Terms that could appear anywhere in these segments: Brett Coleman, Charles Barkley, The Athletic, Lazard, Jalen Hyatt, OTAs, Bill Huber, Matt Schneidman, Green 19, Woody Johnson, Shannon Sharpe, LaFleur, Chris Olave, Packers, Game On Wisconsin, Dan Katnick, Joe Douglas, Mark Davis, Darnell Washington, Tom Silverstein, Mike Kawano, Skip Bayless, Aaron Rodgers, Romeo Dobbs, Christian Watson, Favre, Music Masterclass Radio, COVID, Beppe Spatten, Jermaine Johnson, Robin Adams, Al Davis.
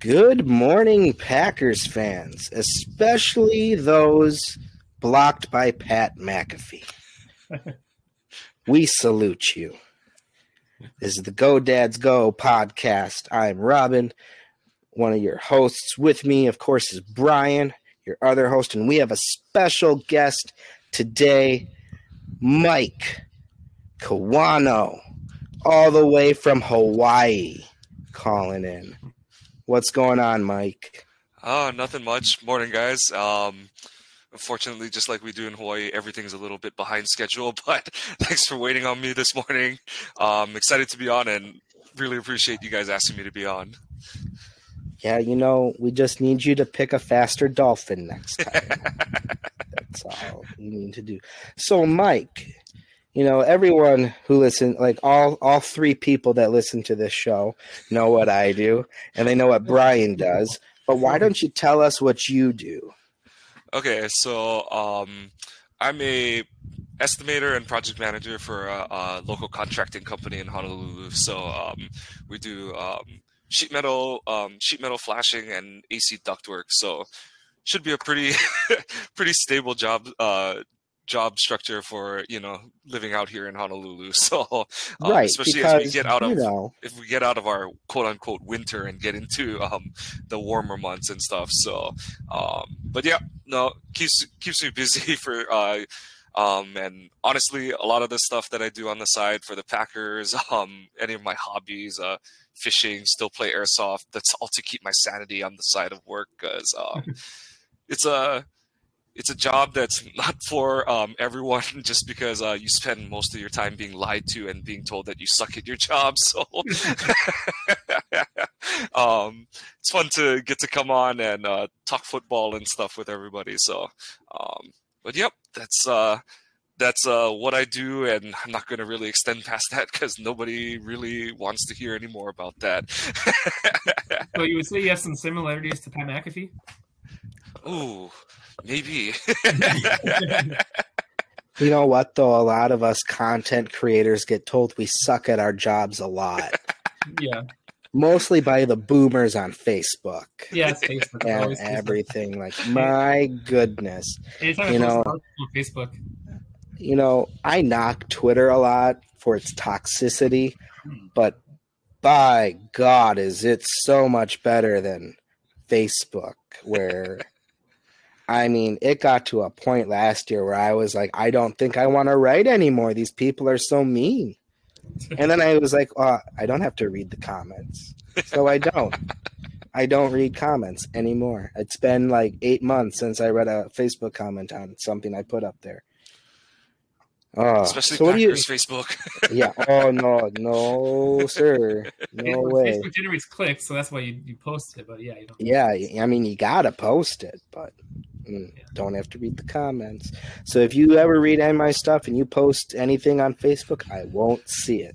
Good morning, Packers fans, especially those blocked by Pat McAfee. We salute you. This is the Go Dads Go podcast. I'm Robin, one of your hosts. With me, of course, is Brian, your other host, and we have a special guest today, Mike Kawano, all the way from Hawaii, calling in. What's going on, Mike? Nothing much. Morning, guys. Unfortunately, just like we do in Hawaii, everything's a little bit behind schedule, but thanks for waiting on me this morning. Excited to be on and really appreciate you guys asking me to be on. Yeah, you know, we just need you to pick a faster dolphin next time. That's all we need to do. So, Mike, you know, everyone who listens, like all three people that listen to this show know what I do, and they know what Brian does. But why don't you tell us what you do? Okay, so I'm a estimator and project manager for a local contracting company in Honolulu. So we do sheet metal flashing, and AC ductwork. So should be a pretty stable job structure for, you know, living out here in Honolulu. So right, especially because, as we get out of, you know, if we get out of our quote unquote winter and get into the warmer months and stuff. So but yeah, no, keeps me busy for and honestly a lot of the stuff that I do on the side for the Packers, any of my hobbies, fishing, still play airsoft. That's all to keep my sanity on the side of work, because it's a job that's not for everyone, just because you spend most of your time being lied to and being told that you suck at your job. So it's fun to get to come on and talk football and stuff with everybody. So, but yep, that's what I do. And I'm not going to really extend past that because nobody really wants to hear any more about that. So you would say you have some similarities to Pat McAfee? Ooh. Maybe. You know what, though? A lot of us content creators get told we suck at our jobs a lot. Yeah. Mostly by the boomers on Facebook. Yeah, it's Facebook. And everything. Facebook. Like, my goodness. It's you know, Facebook. You know, I knock Twitter a lot for its toxicity, but by God, is it so much better than Facebook, where... I mean, it got to a point last year where I was like, I don't think I want to write anymore. These people are so mean. And then I was like, oh, I don't have to read the comments. So I don't. I don't read comments anymore. It's been like 8 months since I read a Facebook comment on something I put up there. Especially so Packers Facebook. Yeah. Oh, no, sir. No way. Facebook generates clicks, so that's why you post it. But yeah, you don't. Yeah, I mean, you got to post it, but... Don't have to read the comments. So if you ever read any of my stuff and you post anything on Facebook, I won't see it.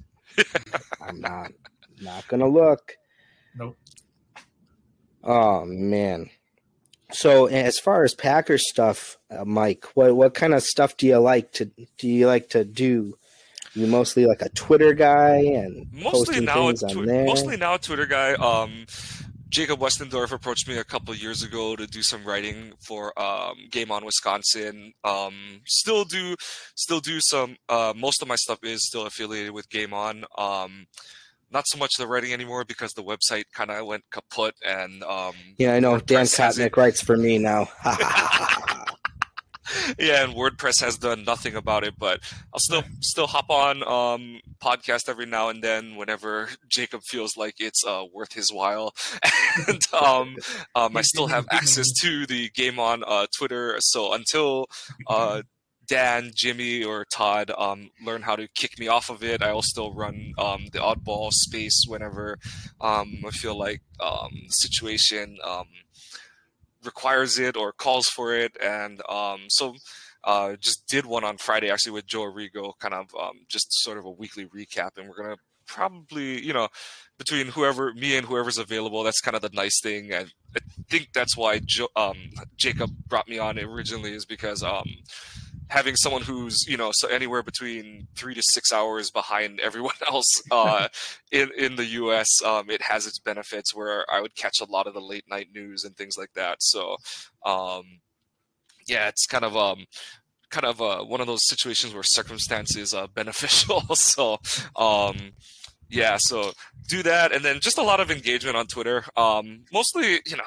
I'm not gonna look. Nope. Oh man. So as far as Packers stuff, Mike, what kind of stuff do you like to do? You mostly like a Twitter guy and mostly now it's Twitter guy. Jacob Westendorf approached me a couple of years ago to do some writing for Game On Wisconsin. Still do some. Most of my stuff is still affiliated with Game On. Not so much the writing anymore because the website kind of went kaput. And yeah, I know Dan Katnick writes for me now. Yeah, and WordPress has done nothing about it, but I'll still hop on podcast every now and then whenever Jacob feels like it's worth his while. And I still have access to the Game On Twitter, so until Dan, Jimmy, or Todd learn how to kick me off of it, I will still run the oddball space whenever I feel like the situation requires it or calls for it. And so just did one on Friday actually with Joe Arrigo, kind of just sort of a weekly recap, and we're gonna probably, you know, between whoever's available, that's kind of the nice thing. And I think that's why Jacob brought me on originally, is because having someone who's, you know, so anywhere between 3 to 6 hours behind everyone else in the U.S., it has its benefits where I would catch a lot of the late night news and things like that. So, yeah, it's kind of one of those situations where circumstance is beneficial. So, yeah, so do that. And then just a lot of engagement on Twitter. Mostly, you know,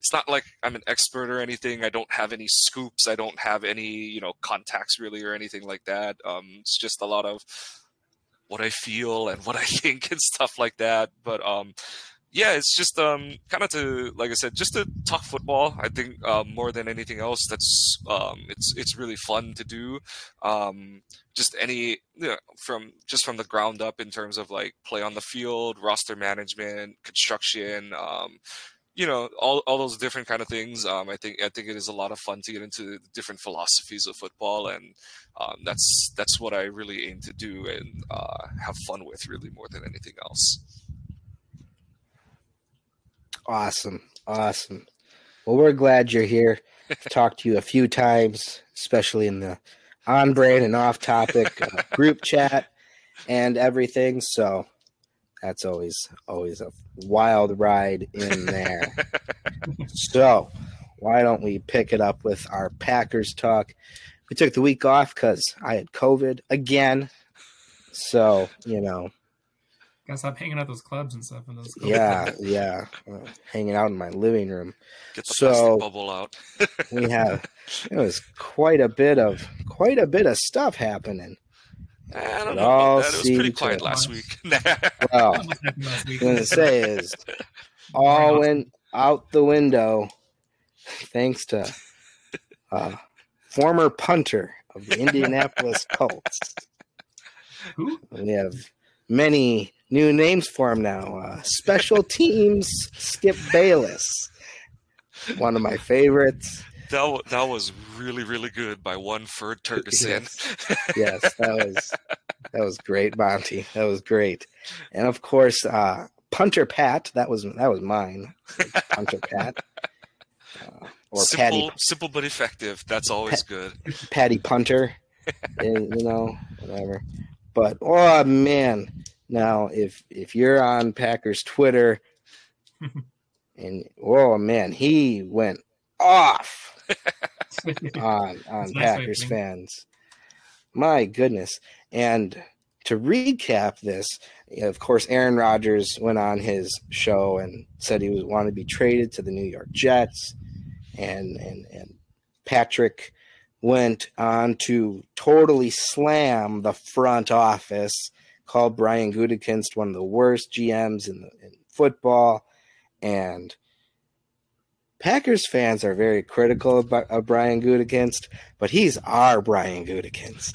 it's not like I'm an expert or anything. I don't have any scoops. I don't have any, you know, contacts really or anything like that. It's just a lot of what I feel and what I think and stuff like that. But yeah, it's just kind of to, like I said, just to talk football. I think more than anything else, that's it's really fun to do. Just any, you know, from the ground up in terms of like play on the field, roster management, construction. You know, all those different kind of things. I think it is a lot of fun to get into the different philosophies of football, and that's what I really aim to do and have fun with, really, more than anything else. Awesome. Well, we're glad you're here. I've talked to you a few times, especially in the on-brand and off-topic group chat and everything, so... That's always a wild ride in there. So why don't we pick it up with our Packers talk? We took the week off because I had COVID again. So, you know. Gotta stop hanging out those clubs and stuff. Yeah. Hanging out in my living room. Get the plastic bubble out. It was quite a bit of stuff happening. I don't know about that. It was pretty quiet last week. Well, what I'm going to say is all went out the window thanks to former punter of the Indianapolis Colts. Who? We have many new names for him now. Special teams, Skip Bayless. One of my favorites. That was really, really good by one Ferd Turgeson. Yes, that was great, Monty. That was great. And of course, Punter Pat. That was mine. Punter Pat. Or simple, Patty. Simple but effective. That's always good. Patty Punter. You know, whatever. But oh man, now if you're on Packers Twitter, and oh man, he went off. on Packers nice fans. My goodness. And to recap this, of course, Aaron Rodgers went on his show and said he wanted to be traded to the New York Jets. And Patrick went on to totally slam the front office, called Brian Gutekunst one of the worst GMs in football. And Packers fans are very critical of Brian Gutekunst, but he's our Brian Gutekunst.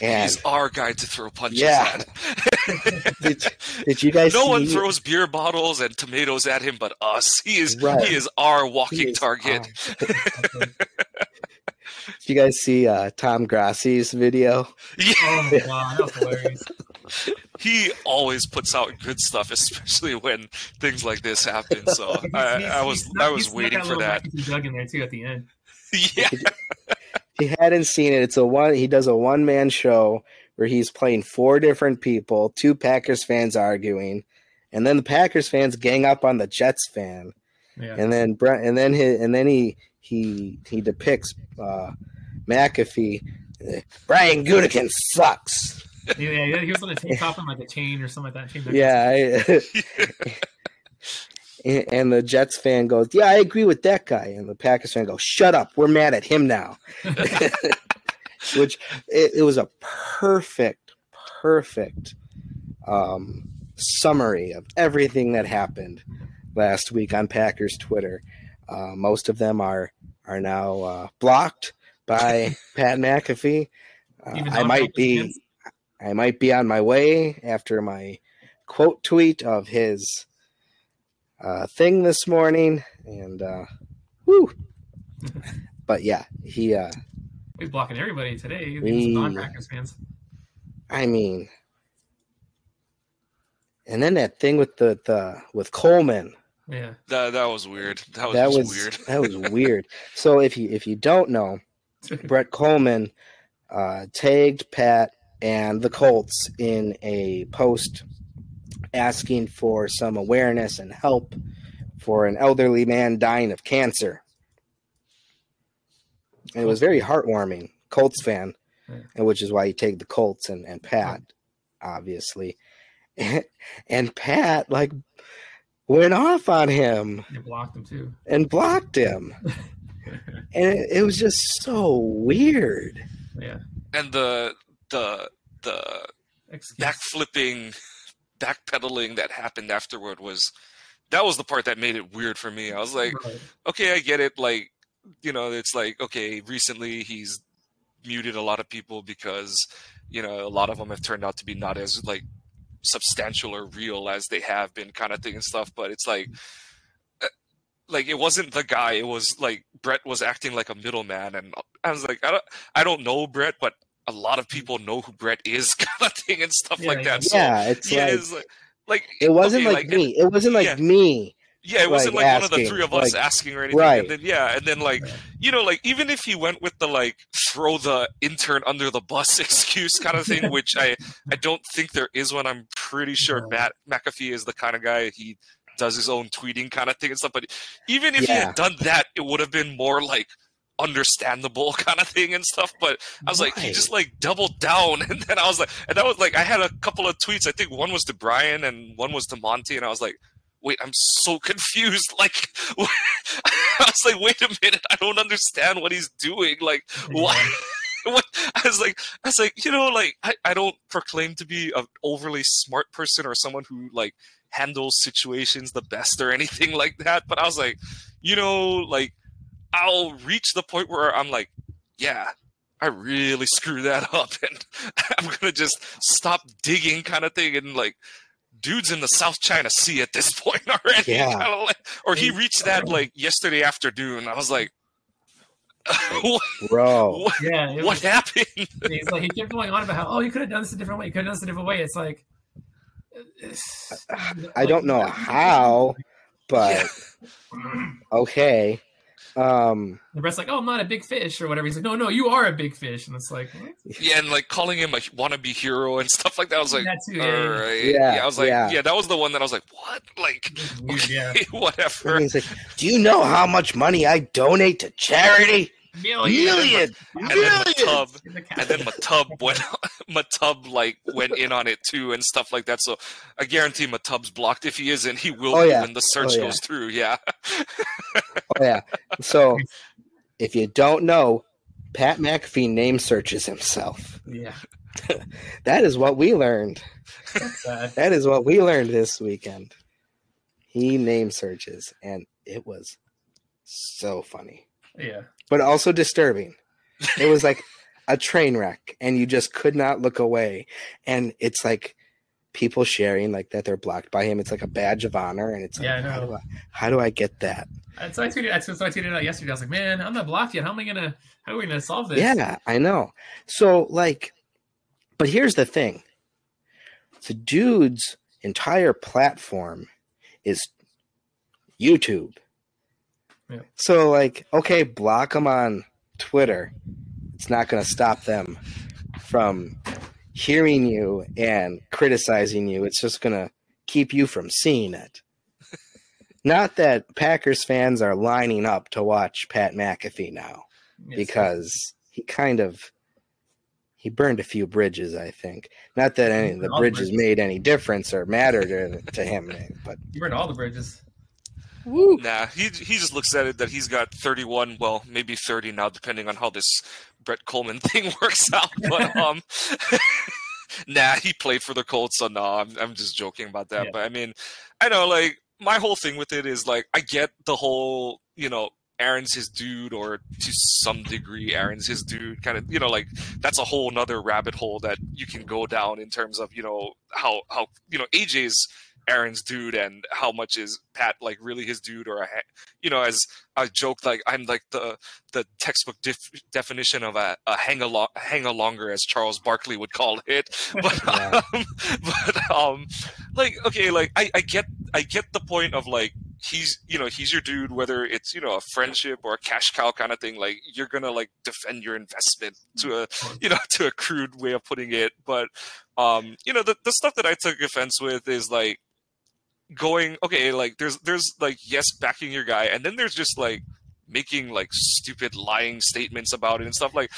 And he's our guy to throw punches at. did you guys? No one throws beer bottles and tomatoes at him but us. He is our walking target. Did you guys see Tom Grassi's video? Yeah. Oh, wow, that was hilarious. He always puts out good stuff, especially when things like this happen. So I was waiting for that. Doug in there too at the end. Yeah, he hadn't seen it. He does a one-man show where he's playing four different people, two Packers fans arguing, and then the Packers fans gang up on the Jets fan, yeah. and then he depicts McAfee. Brian Gutekunst sucks. Yeah, he was on a chain, top of like a chain or something like that. And the Jets fan goes, "Yeah, I agree with that guy." And the Packers fan goes, "Shut up, we're mad at him now." Which it was a perfect summary of everything that happened last week on Packers Twitter. Most of them are now blocked by Pat McAfee. I might be on my way after my quote tweet of his thing this morning, and whoo! But yeah, he's blocking everybody today. Even non-Packers fans. I mean, and then that thing with Coleman. Yeah, that was weird. That was weird. That was weird. So if you don't know, Brett Coleman tagged Pat and the Colts in a post asking for some awareness and help for an elderly man dying of cancer. And it was very heartwarming, Colts fan, and which is why he tagged the Colts and Pat, obviously. And Pat, like, went off on him. And blocked him, too. And blocked him. And it was just so weird. Yeah. And the backpedaling that happened afterward was the part that made it weird for me. I was like, okay, I get it. Like, you know, it's like, okay, recently he's muted a lot of people because, you know, a lot of them have turned out to be not as, like, substantial or real as they have been, kind of thing and stuff. But it's like it wasn't the guy. It was like Brett was acting like a middleman, and I was like, I don't know Brett, but a lot of people know who Brett is, kind of thing and stuff like that. So, it wasn't like me. Yeah, it wasn't like asking, one of the three of us asking or anything. Right. And then you know, like, even if he went with the, like, throw the intern under the bus excuse kind of thing, which I don't think there is one. I'm pretty sure Matt McAfee is the kind of guy, he does his own tweeting kind of thing and stuff. But even if he had done that, it would have been more, like, understandable kind of thing and stuff. But I was like, he just, like, doubled down. And then I was like, and that was, like, I had a couple of tweets. I think one was to Brian and one was to Monty. And I was like, wait, I'm so confused. Like, I was like, wait a minute, I don't understand what he's doing. Like, why? What? I was like, you know, like, I don't proclaim to be an overly smart person or someone who, like, handles situations the best or anything like that. But I was like, you know, like, I'll reach the point where I'm like, yeah, I really screw that up, and I'm gonna just stop digging, kind of thing, and like. Dude's in the South China Sea at this point already. Yeah. Kind of like, or he reached that like yesterday afternoon. I was like, what happened? He's like, he kept going on about how, oh, you could have done this a different way. You could have done this a different way. It's like, I don't know how, but okay. The rest like, oh, I'm not a big fish or whatever. He's like, no, you are a big fish. And it's like, what? Yeah, and like calling him a wannabe hero and stuff like that. I was like, I was like, that was the one that I was like, what? Like, whatever. And he's like, do you know how much money I donate to charity? Million. And then Matub like went in on it too and stuff like that. So I guarantee Matub's blocked. If he isn't, he will be when the search goes through. Yeah. So if you don't know, Pat McAfee name searches himself. Yeah. That is what we learned. That is what we learned this weekend. He name searches, and it was so funny. Yeah. But also disturbing. It was like a train wreck, and you just could not look away. And it's like people sharing like that they're blocked by him. It's like a badge of honor, and it's like, how do I get that? So I tweeted out yesterday. I was like, man, I'm not blocked yet. How are we gonna solve this? Yeah, I know. So like, but here's the thing. The dude's entire platform is YouTube. Yeah. So, like, okay, block them on Twitter. It's not going to stop them from hearing you and criticizing you. It's just going to keep you from seeing it. Not that Packers fans are lining up to watch Pat McAfee now, because he burned a few bridges, I think. Not that any of the bridges made any difference or mattered to him, but he burned all the bridges. Woo. Nah, he just looks at it that he's got 31, well, maybe 30 now, depending on how this Brett Coleman thing works out. But nah, he played for the Colts, so no, I'm just joking about that. Yeah. But I mean, I know, like, my whole thing with it is like, I get the whole, you know, Aaron's his dude, or to some degree Aaron's his dude kind of, you know, like, that's a whole nother rabbit hole that you can go down in terms of, you know, how you know, AJ's Aaron's dude, and how much is Pat like really his dude, or you know, as I joked, like, I'm like the textbook definition of a hang-a-longer, as Charles Barkley would call it. But like, okay, like I get the point of like he's your dude, whether it's, a friendship or a cash cow kind of thing. Like, you're going to like defend your investment to a crude way of putting it. But, the stuff that I took offense with is like going, okay, like there's like, yes, backing your guy. And then there's just like making like stupid lying statements about it and stuff. Like,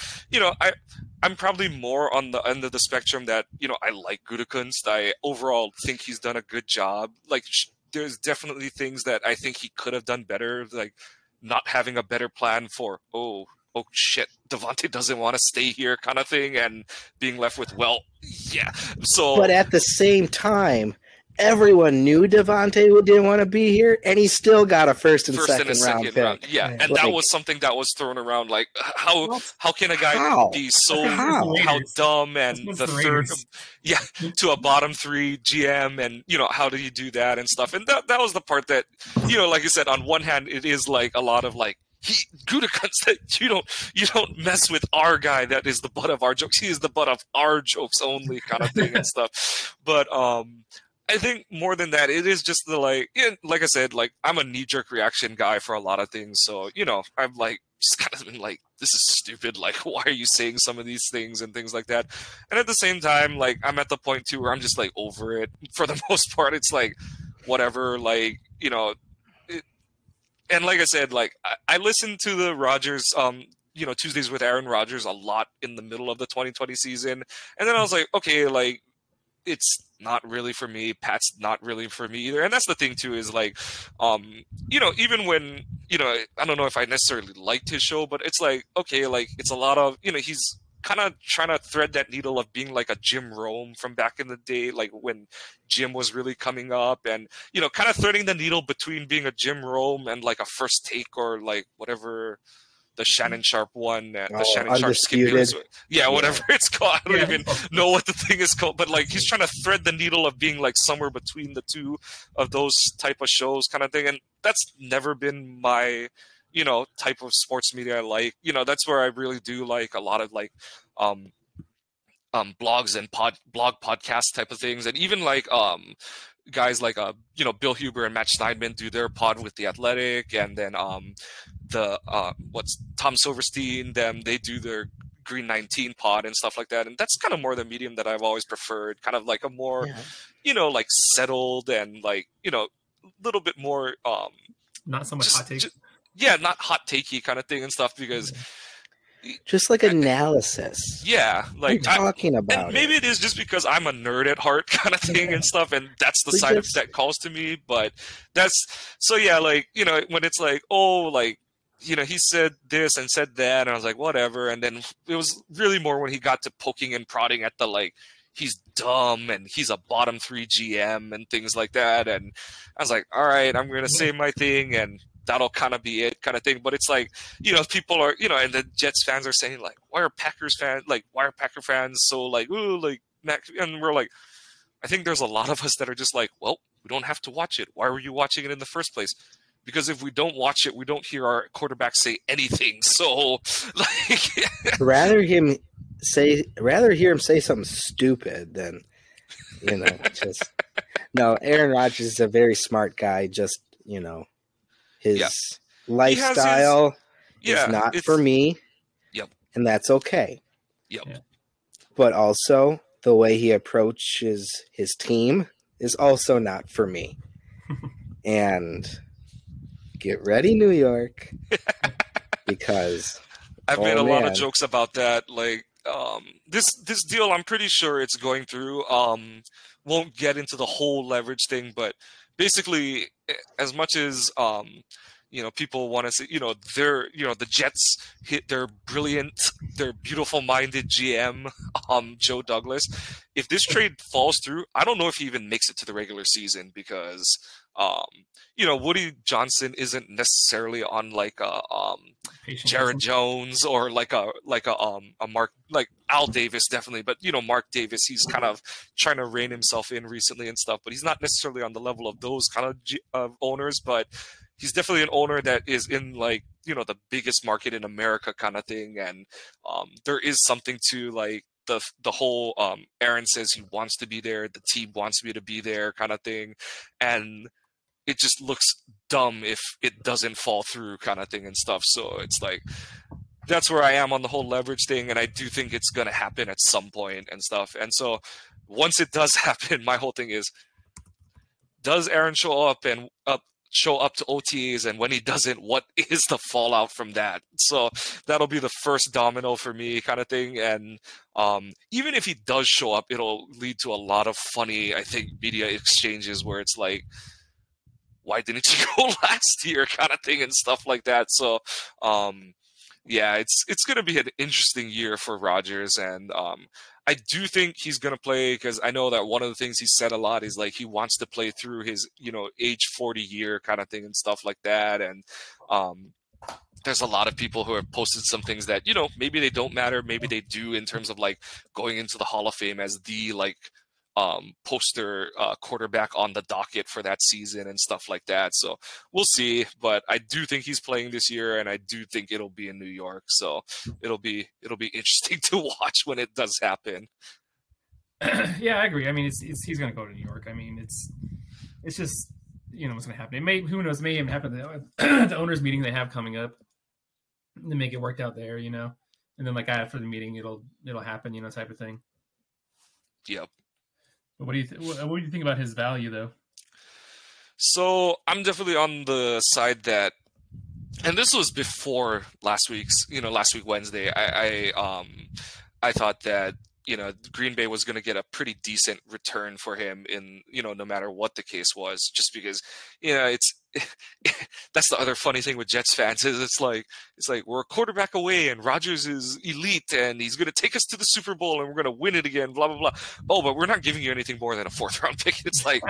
I'm probably more on the end of the spectrum that, I like Gutekunst. I overall think he's done a good job. Like, there's definitely things that I think he could have done better, like not having a better plan for, oh shit, Devante doesn't want to stay here kind of thing, and being left with, well, yeah. So, but at the same time, everyone knew Devante didn't want to be here, and he still got a first and second round pick. Yeah, and that was something that was thrown around. Like, how can a guy be so how dumb and the third, to a bottom three GM, and how do you do that and stuff? And that was the part that like I said, on one hand, it is like a lot of like, Gutekunst, that you don't mess with our guy that is the butt of our jokes. He is the butt of our jokes only kind of thing and stuff. But I think more than that, it is just the like I said, like I'm a knee-jerk reaction guy for a lot of things. So, I'm like just kind of been like, this is stupid. Like, why are you saying some of these things and things like that? And at the same time, like I'm at the point too where I'm just like over it. For the most part, it's like whatever, like, it, and like I said, like I listened to the Rodgers, Tuesdays with Aaron Rodgers a lot in the middle of the 2020 season. And then I was like, okay, like, it's not really for me. Pat's not really for me either. And that's the thing too, is like, even when, I don't know if I necessarily liked his show, but it's like, okay, like it's a lot of, he's kind of trying to thread that needle of being like a Jim Rome from back in the day, like when Jim was really coming up, and, kind of threading the needle between being a Jim Rome and like a First Take or like whatever, the Shannon Sharpe one, the Shannon Sharpe skip. Yeah, whatever it's called. I don't even know what the thing is called. But like he's trying to thread the needle of being like somewhere between the two of those type of shows kind of thing. And that's never been my, type of sports media I like. That's where I really do like a lot of like blogs and blog podcast type of things. And even like guys like Bill Huber and Matt Schneidman do their pod with The Athletic, and then Tom Silverstein, they do their Green 19 pod and stuff like that. And that's kind of more the medium that I've always preferred, kind of like a more like settled and like a little bit more not so much hot take, not hot takey kind of thing and stuff, because just like analysis. Yeah, like talking about. And maybe it is just because I'm a nerd at heart, kind of thing and stuff, and that's the side of that calls to me. But that's so yeah, like when it's like, oh, like he said this and said that, and I was like, whatever. And then it was really more when he got to poking and prodding at the like, he's dumb and he's a bottom three GM and things like that. And I was like, all right, I'm gonna say my thing and that'll kind of be it kind of thing. But it's like, people are, and the Jets fans are saying like, why are Packer fans so like, ooh, like Mac? And we're like, I think there's a lot of us that are just like, well, we don't have to watch it. Why were you watching it in the first place? Because if we don't watch it, we don't hear our quarterback say anything. So like, rather hear him say something stupid than, Aaron Rodgers is a very smart guy. Just, his lifestyle is not for me, and that's okay. Yep. But also, the way he approaches his team is also not for me. And get ready, New York, because I've made a lot of jokes about that. Like this deal, I'm pretty sure it's going through. Won't get into the whole leverage thing, but basically, as much as people want to say, they're the Jets hit their brilliant, their beautiful-minded GM, Joe Douglas. If this trade falls through, I don't know if he even makes it to the regular season, because Woody Johnson isn't necessarily on like a Jared Jones or like a Mark, like Al Davis definitely, but Mark Davis, he's kind of trying to rein himself in recently and stuff, but he's not necessarily on the level of those kind of owners. But he's definitely an owner that is in like the biggest market in America kind of thing, and there is something to like the whole Aaron says he wants to be there, the team wants me to be there kind of thing, and it just looks dumb if it doesn't fall through kind of thing and stuff. So it's like, that's where I am on the whole leverage thing. And I do think it's going to happen at some point and stuff. And so once it does happen, my whole thing is, does Aaron show up to OTAs? And when he doesn't, what is the fallout from that? So that'll be the first domino for me kind of thing. And even if he does show up, it'll lead to a lot of funny, I think, media exchanges where it's like, why didn't you go last year kind of thing and stuff like that. So yeah, it's going to be an interesting year for Rodgers. And I do think he's going to play, because I know that one of the things he said a lot is like he wants to play through his, age 40 year kind of thing and stuff like that. And there's a lot of people who have posted some things that, maybe they don't matter. Maybe they do in terms of like going into the Hall of Fame as the poster quarterback on the docket for that season and stuff like that. So we'll see, but I do think he's playing this year, and I do think it'll be in New York. So it'll be interesting to watch when it does happen. Yeah, I agree. I mean, it's he's going to go to New York. I mean, it's just, what's going to happen. It may, who knows, it may even happen at the owners meeting they have coming up. They may get worked out there, and then after the meeting, it'll happen, type of thing. Yep. What do you think about his value, though? So I'm definitely on the side that, and this was before last week Wednesday. I thought that Green Bay was going to get a pretty decent return for him in no matter what the case was, just because it's. That's the other funny thing with Jets fans is it's like we're a quarterback away and Rodgers is elite and he's going to take us to the Super Bowl and we're going to win it again, blah, blah, blah. Oh, but we're not giving you anything more than a 4th round pick. It's like,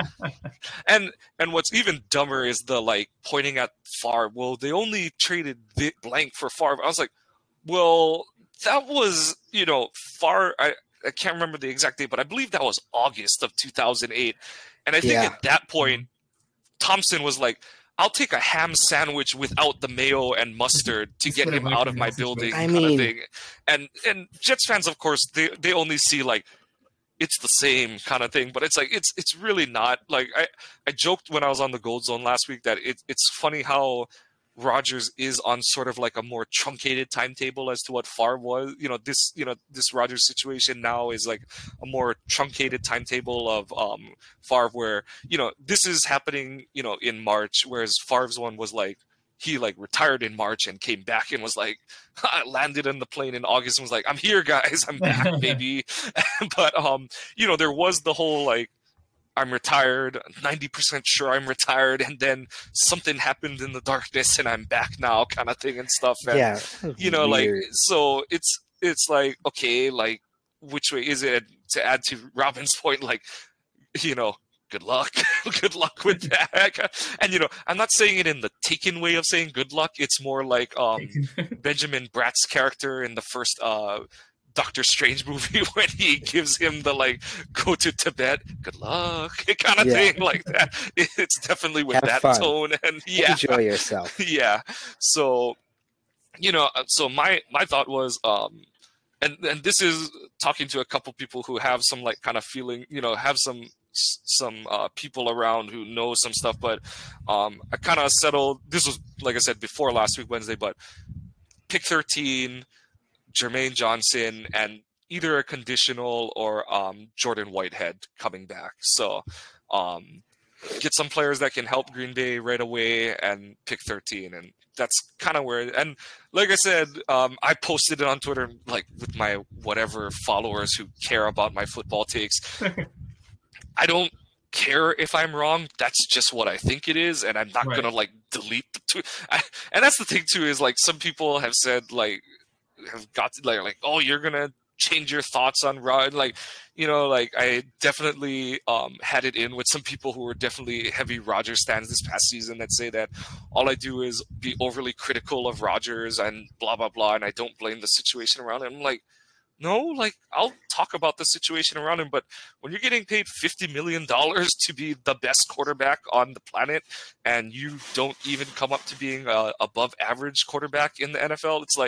and what's even dumber is the pointing at Favre. Well, they only traded blank for Favre. I was like, well, that was, Favre. I can't remember the exact date, but I believe that was August of 2008. And I think at that point, Thompson was like, I'll take a ham sandwich without the mayo and mustard to get him out of my building kind of thing. And Jets fans, of course, they only see it's the same kind of thing, but it's it's really not. I joked when I was on the Gold Zone last week that it's funny how Rodgers is on sort of a more truncated timetable as to what Favre was. This Rodgers situation now is a more truncated timetable of Favre, where this is happening in March, whereas Favre's one was he retired in March and came back and was landed on the plane in August and was I'm here, guys, I'm back, baby. But there was the whole I'm retired, 90% sure I'm retired, and then something happened in the darkness and I'm back now kind of thing and stuff. And, weird. So it's okay, which way is it? To add to Robin's point, good luck. Good luck with that. And, I'm not saying it in the Taken way of saying good luck. It's more Benjamin Bratt's character in the first Doctor Strange movie when he gives him the go to Tibet, good luck, kind of thing like that. It's definitely with that fun tone and enjoy yourself. Yeah. So, so my thought was, and this is talking to a couple people who have some kind of feeling, have some people around who know some stuff, but I kind of settled. This was, like I said, before last week, Wednesday, but pick 13, Jermaine Johnson, and either a conditional or Jordan Whitehead coming back. So get some players that can help Green Bay right away and pick 13. And that's kind of where, and like I said, I posted it on Twitter, with my whatever followers who care about my football takes. I don't care if I'm wrong. That's just what I think it is. And I'm not going to delete the tweet. And that's the thing too, is some people have said have got to oh, you're gonna change your thoughts on Rod. I definitely had it in with some people who were definitely heavy Rodgers stands this past season that say that all I do is be overly critical of Rodgers and blah blah blah, and I don't blame the situation around him. I'm no, I'll talk about the situation around him, but when you're getting paid $50 million to be the best quarterback on the planet and you don't even come up to being a above average quarterback in the NFL, it's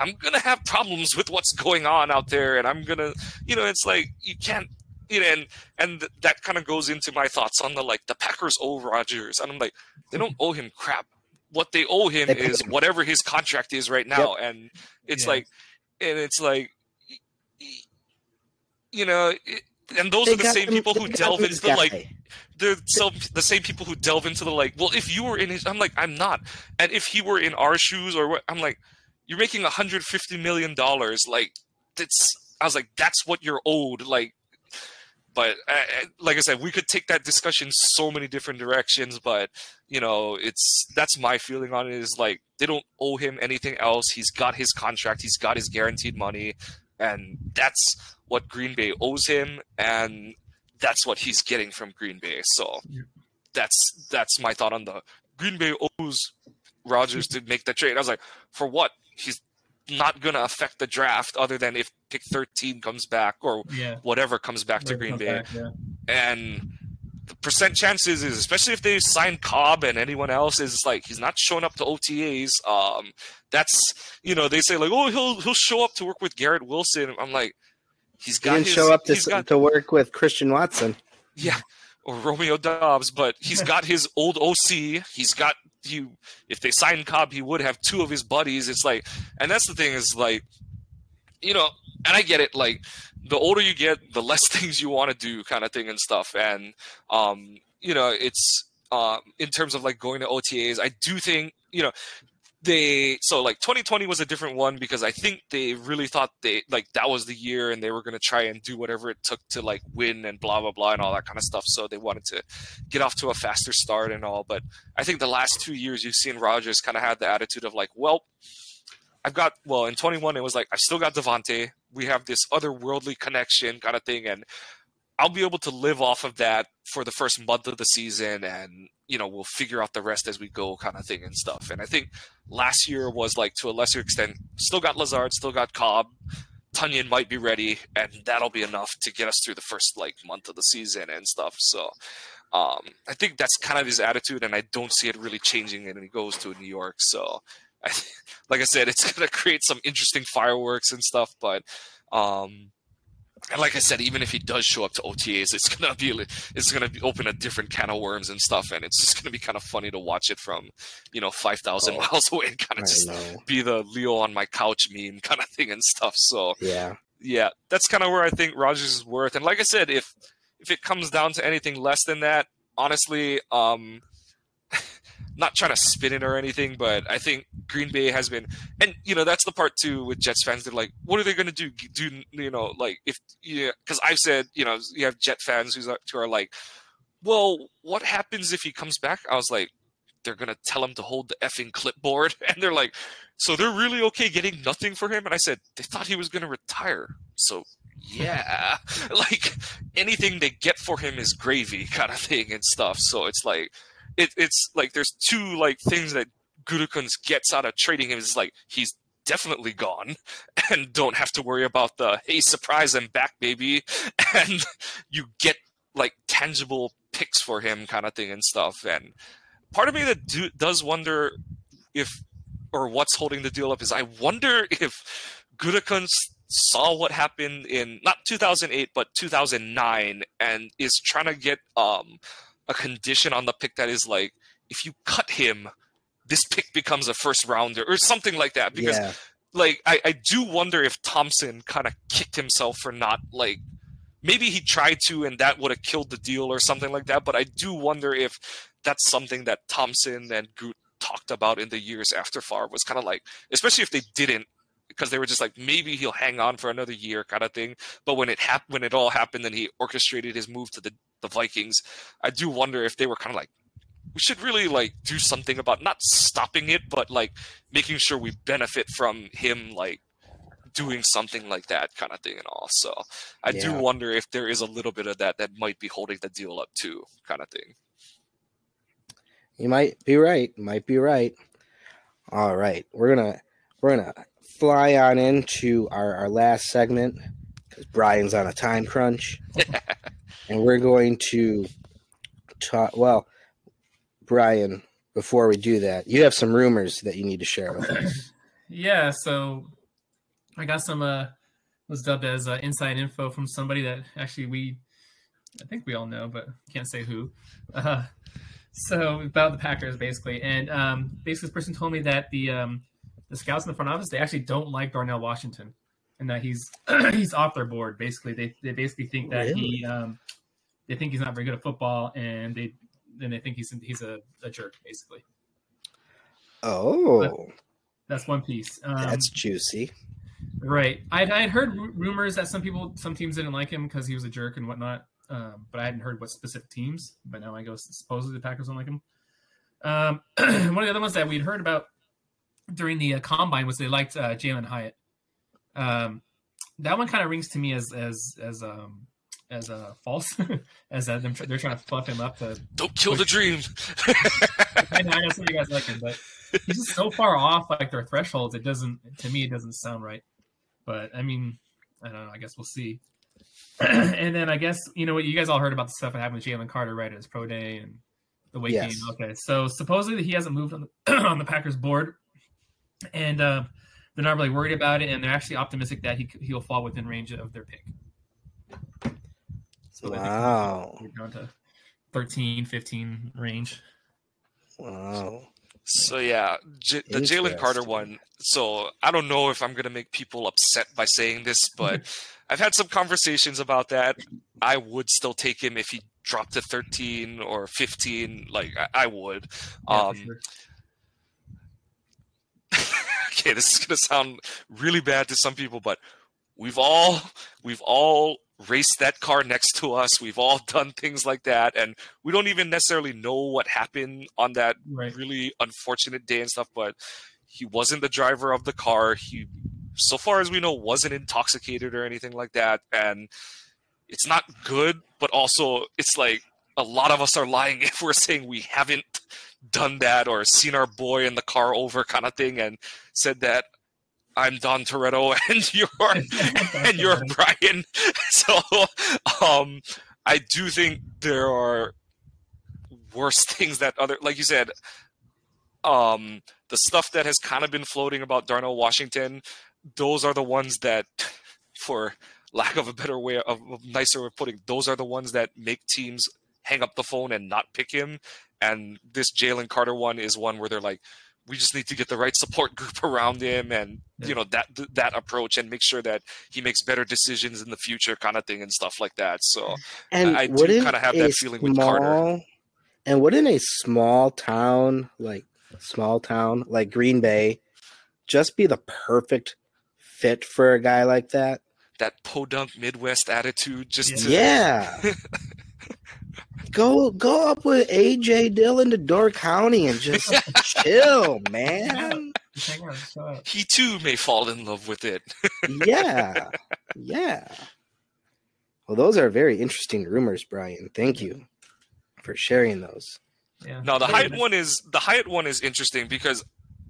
I'm going to have problems with what's going on out there. And I'm going to, you can't you know, and that kind of goes into my thoughts on the Packers owe Rodgers, and I'm like, they don't owe him crap. What they owe him is whatever his contract is right now, yep. And it's you know, and those are the same people who delve into the same people who delve into well, if you were in his, I'm like, I'm not, and if he were in our shoes or what, I'm like, you're making $150 million, like that's, I was like, that's what you're owed, like. But like I said, we could take that discussion so many different directions. But you know, that's my feeling on it. Is like they don't owe him anything else. He's got his contract. He's got his guaranteed money, and that's what Green Bay owes him, and that's what he's getting from Green Bay. So that's my thought on the Green Bay owes Rodgers to make the trade. I was like, for what? He's not going to affect the draft other than if pick 13 comes back or whatever comes back to Green Bay. And the percent chances is, especially if they sign Cobb and anyone else, is like, he's not showing up to OTAs. That's, you know, they say like, oh, he'll show up to work with Garrett Wilson. I'm like, he didn't show up to work with Christian Watson. Yeah. Or Romeo Dobbs, but he's got his old OC. He's got, if they signed Cobb, he would have two of his buddies. It's like, and that's the thing is like, you know, and I get it. Like the older you get, the less things you want to do kind of thing and stuff. And, you know, it's in terms of like going to OTAs, I do think, you know, so like 2020 was a different one because I think they really thought that was the year and they were going to try and do whatever it took to like win and blah, blah, blah and all that kind of stuff. So they wanted to get off to a faster start and all. But I think the last 2 years you've seen Rodgers kind of had the attitude of like, well, in 21, it was like, I've still got Devante. We have this otherworldly connection kind of thing. And I'll be able to live off of that for the first month of the season. And, you know, we'll figure out the rest as we go kind of thing and stuff. And I think last year was like, to a lesser extent, still got Lazard, still got Cobb. Tunyon might be ready, and that'll be enough to get us through the first like month of the season and stuff. So I think that's kind of his attitude, and I don't see it really changing. And he goes to New York. So like I said, it's going to create some interesting fireworks and stuff. But and like I said, even if he does show up to OTAs, it's gonna open a different can of worms and stuff, and it's just gonna be kind of funny to watch it from, you know, 5,000 miles away and kind of be the Leo on my couch meme kind of thing and stuff. So yeah, that's kind of where I think Rodgers is worth. And like I said, if it comes down to anything less than that, honestly, not trying to spin it or anything, but I think Green Bay has been, and you know, that's the part too with Jets fans. They're like, what are they going to do? You know, like because I've said, you know, you have Jet fans who are like, well, what happens if he comes back? I was like, they're going to tell him to hold the effing clipboard. And they're like, so they're really okay getting nothing for him? And I said, they thought he was going to retire. So yeah, like anything they get for him is gravy kind of thing and stuff. So it's like, it's like there's two like things that Gutekunst gets out of trading him. It's like he's definitely gone and don't have to worry about the hey, surprise, I'm back, baby, and you get like tangible picks for him kind of thing and stuff. And part of me that does wonder what's holding the deal up is I wonder if Gutekunst saw what happened in not 2008 but 2009 and is trying to get a condition on the pick that is like, if you cut him, this pick becomes a first rounder or something like that. Because like, I do wonder if Thompson kind of kicked himself for not like, maybe he tried to, and that would have killed the deal or something like that. But I do wonder if that's something that Thompson and Groot talked about in the years after Favre was kind of like, especially if they didn't, because they were just like, maybe he'll hang on for another year kind of thing. But when it all happened and he orchestrated his move to the Vikings, I do wonder if they were kind of like, we should really like do something about not stopping it, but like making sure we benefit from him, like doing something like that kind of thing and all. So I do wonder if there is a little bit of that might be holding the deal up too kind of thing. You might be right. All right. We're going to fly on into our last segment because Brian's on a time crunch. And we're going to talk. Well, Brian, before we do that, you have some rumors that you need to share with us. Yeah, so I got some was dubbed as inside info from somebody that actually we I think we all know, but can't say who. So about the Packers, basically. And basically this person told me that the scouts in the front office, they actually don't like Darnell Washington and that he's he's off their board. Basically, they basically think that he they think he's not very good at football, and they think he's a jerk, basically. Oh. But that's one piece. That's juicy. Right. I had heard rumors that some teams didn't like him because he was a jerk and whatnot. But I hadn't heard what specific teams, but now I go supposedly the Packers don't like him. One of the other ones that we'd heard about during the combine was they liked Jalen Hyatt. That one kind of rings to me as false, as that they're trying to fluff him up. Don't kill the dream. I know some of you guys like him, but he's just so far off like their thresholds. It doesn't sound right. But I mean, I don't know. I guess we'll see. And then I guess, you know what, you guys all heard about the stuff that happened with Jalen Carter, right, at his pro day and the weight gain. Okay, so supposedly he hasn't moved on the on the Packers board, and they're not really worried about it, and they're actually optimistic that he'll fall within range of their pick. So wow, I think we're down to 13-15 range. Wow. So yeah, the Jalen Carter one. So I don't know if I'm gonna make people upset by saying this, but I've had some conversations about that. I would still take him if he dropped to 13 or 15. Like I would. Okay, this is gonna sound really bad to some people, but we've all raced that car next to us. We've all done things like that, and we don't even necessarily know what happened on that really unfortunate day and stuff, but he wasn't the driver of the car. He, so far as we know, wasn't intoxicated or anything like that, and it's not good, but also it's like a lot of us are lying if we're saying we haven't done that or seen our boy in the car over kind of thing and said that I'm Don Toretto and you're Brian. So I do think there are worse things that other, like you said, the stuff that has kind of been floating about Darnell Washington, those are the ones that, for lack of a better way of a nicer way of putting, those are the ones that make teams hang up the phone and not pick him. And this Jalen Carter one is one where they're like, we just need to get the right support group around him and, you know, that approach and make sure that he makes better decisions in the future kind of thing and stuff like that. So and I do kind of have that feeling with Carter. And wouldn't a small town like Green Bay just be the perfect fit for a guy like that? That podunk Midwest attitude Yeah. Go up with A.J. Dillon to Door County and just chill, man. He too may fall in love with it. Yeah. Well, those are very interesting rumors, Brian. Thank you for sharing those. Yeah. No, the Hyatt one is interesting because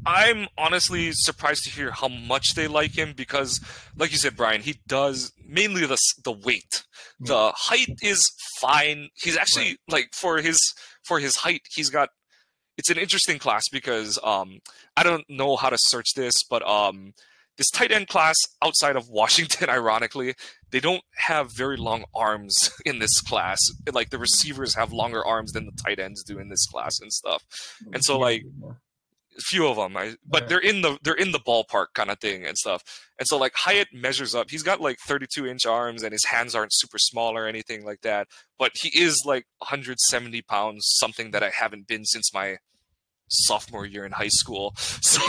I'm honestly surprised to hear how much they like him because, like you said, Brian, he does mainly the weight. The height is fine. He's actually like for his height, he's got. It's an interesting class because I don't know how to search this, but this tight end class outside of Washington, ironically, they don't have very long arms in this class. Like the receivers have longer arms than the tight ends do in this class and stuff, and so like. Few of them, but they're in the ballpark kind of thing and stuff. And so like Hyatt measures up. He's got like 32-inch arms and his hands aren't super small or anything like that. But he is like 170 pounds, something that I haven't been since my sophomore year in high school. So,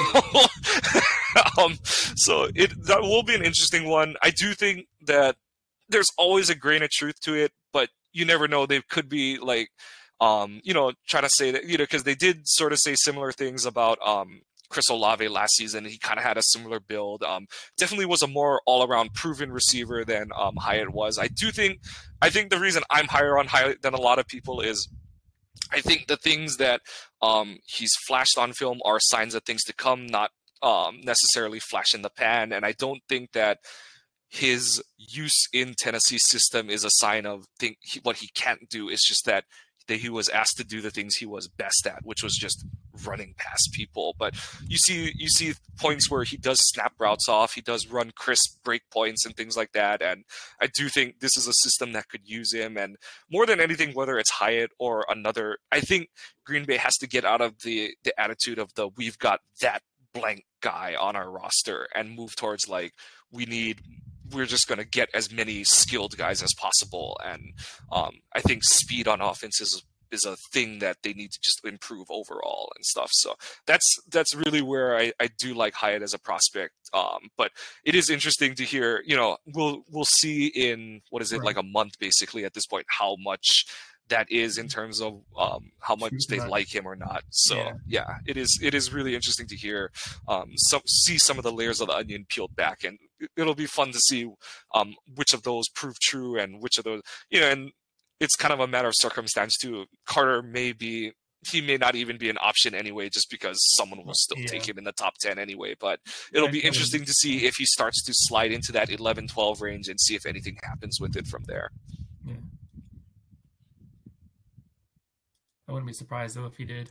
that will be an interesting one. I do think that there's always a grain of truth to it, but you never know. They could be like. You know, trying to say that, you know, because they did sort of say similar things about Chris Olave last season. He kind of had a similar build. Definitely was a more all-around proven receiver than Hyatt was. I think the reason I'm higher on Hyatt than a lot of people is I think the things that he's flashed on film are signs of things to come, not necessarily flash in the pan. And I don't think that his use in Tennessee's system is a sign of what he can't do. It's just that that he was asked to do the things he was best at, which was just running past people. But you see points where he does snap routes off, he does run crisp break points and things like that. And I do think this is a system that could use him. And more than anything, whether it's Hyatt or another, I think Green Bay has to get out of the attitude of the we've got that blank guy on our roster and move towards like we're just going to get as many skilled guys as possible. And I think speed on offense is a thing that they need to just improve overall and stuff. So that's really where I do like Hyatt as a prospect. But it is interesting to hear, you know, we'll see in, what is it, right, like a month basically at this point, how much that is in terms of how much they like him or not. So yeah, it is really interesting to hear, see some of the layers of the onion peeled back, and it'll be fun to see which of those prove true and which of those, you know, and it's kind of a matter of circumstance too. Carter may not even be an option anyway, just because someone will still take him in the top 10 anyway, but it'll be interesting to see if he starts to slide into that 11-12 range and see if anything happens with it from there. Yeah. I wouldn't be surprised though if he did.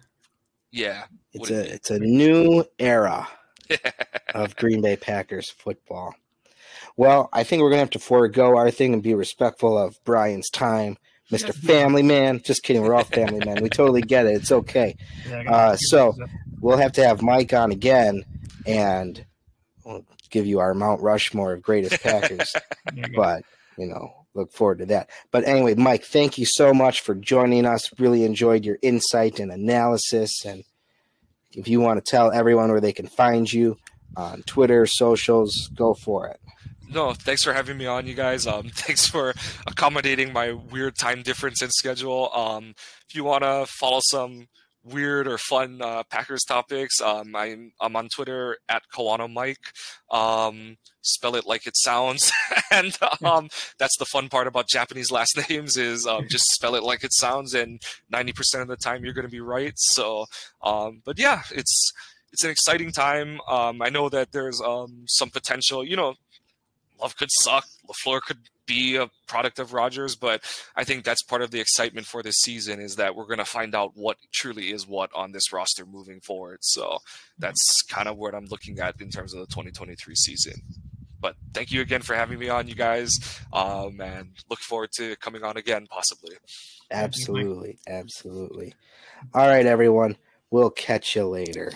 Yeah, it's a new era of Green Bay Packers football. Well, I think we're gonna have to forego our thing and be respectful of Brian's time, Mr. Family Man. Just kidding, we're all family men. We totally get it. It's okay. So we'll have to have Mike on again, and we'll give you our Mount Rushmore of greatest Packers. But you know, look forward to that. But anyway, Mike, thank you so much for joining us. Really enjoyed your insight and analysis. And if you want to tell everyone where they can find you on Twitter, socials, go for it. No, thanks for having me on, you guys. Thanks for accommodating my weird time difference and schedule. If you want to follow some weird or fun Packers topics, I'm on Twitter at Kawano Mike. Spell it like it sounds. And that's the fun part about Japanese last names is just spell it like it sounds, and 90% of the time you're going to be right. So but yeah, it's an exciting time. I know that there's some potential, you know, Love could suck, LaFleur could be a product of Rodgers, but I think that's part of the excitement for this season is that we're going to find out what truly is what on this roster moving forward. So that's kind of what I'm looking at in terms of the 2023 season. But thank you again for having me on, you guys, and look forward to coming on again, possibly. Absolutely. All right, everyone. We'll catch you later.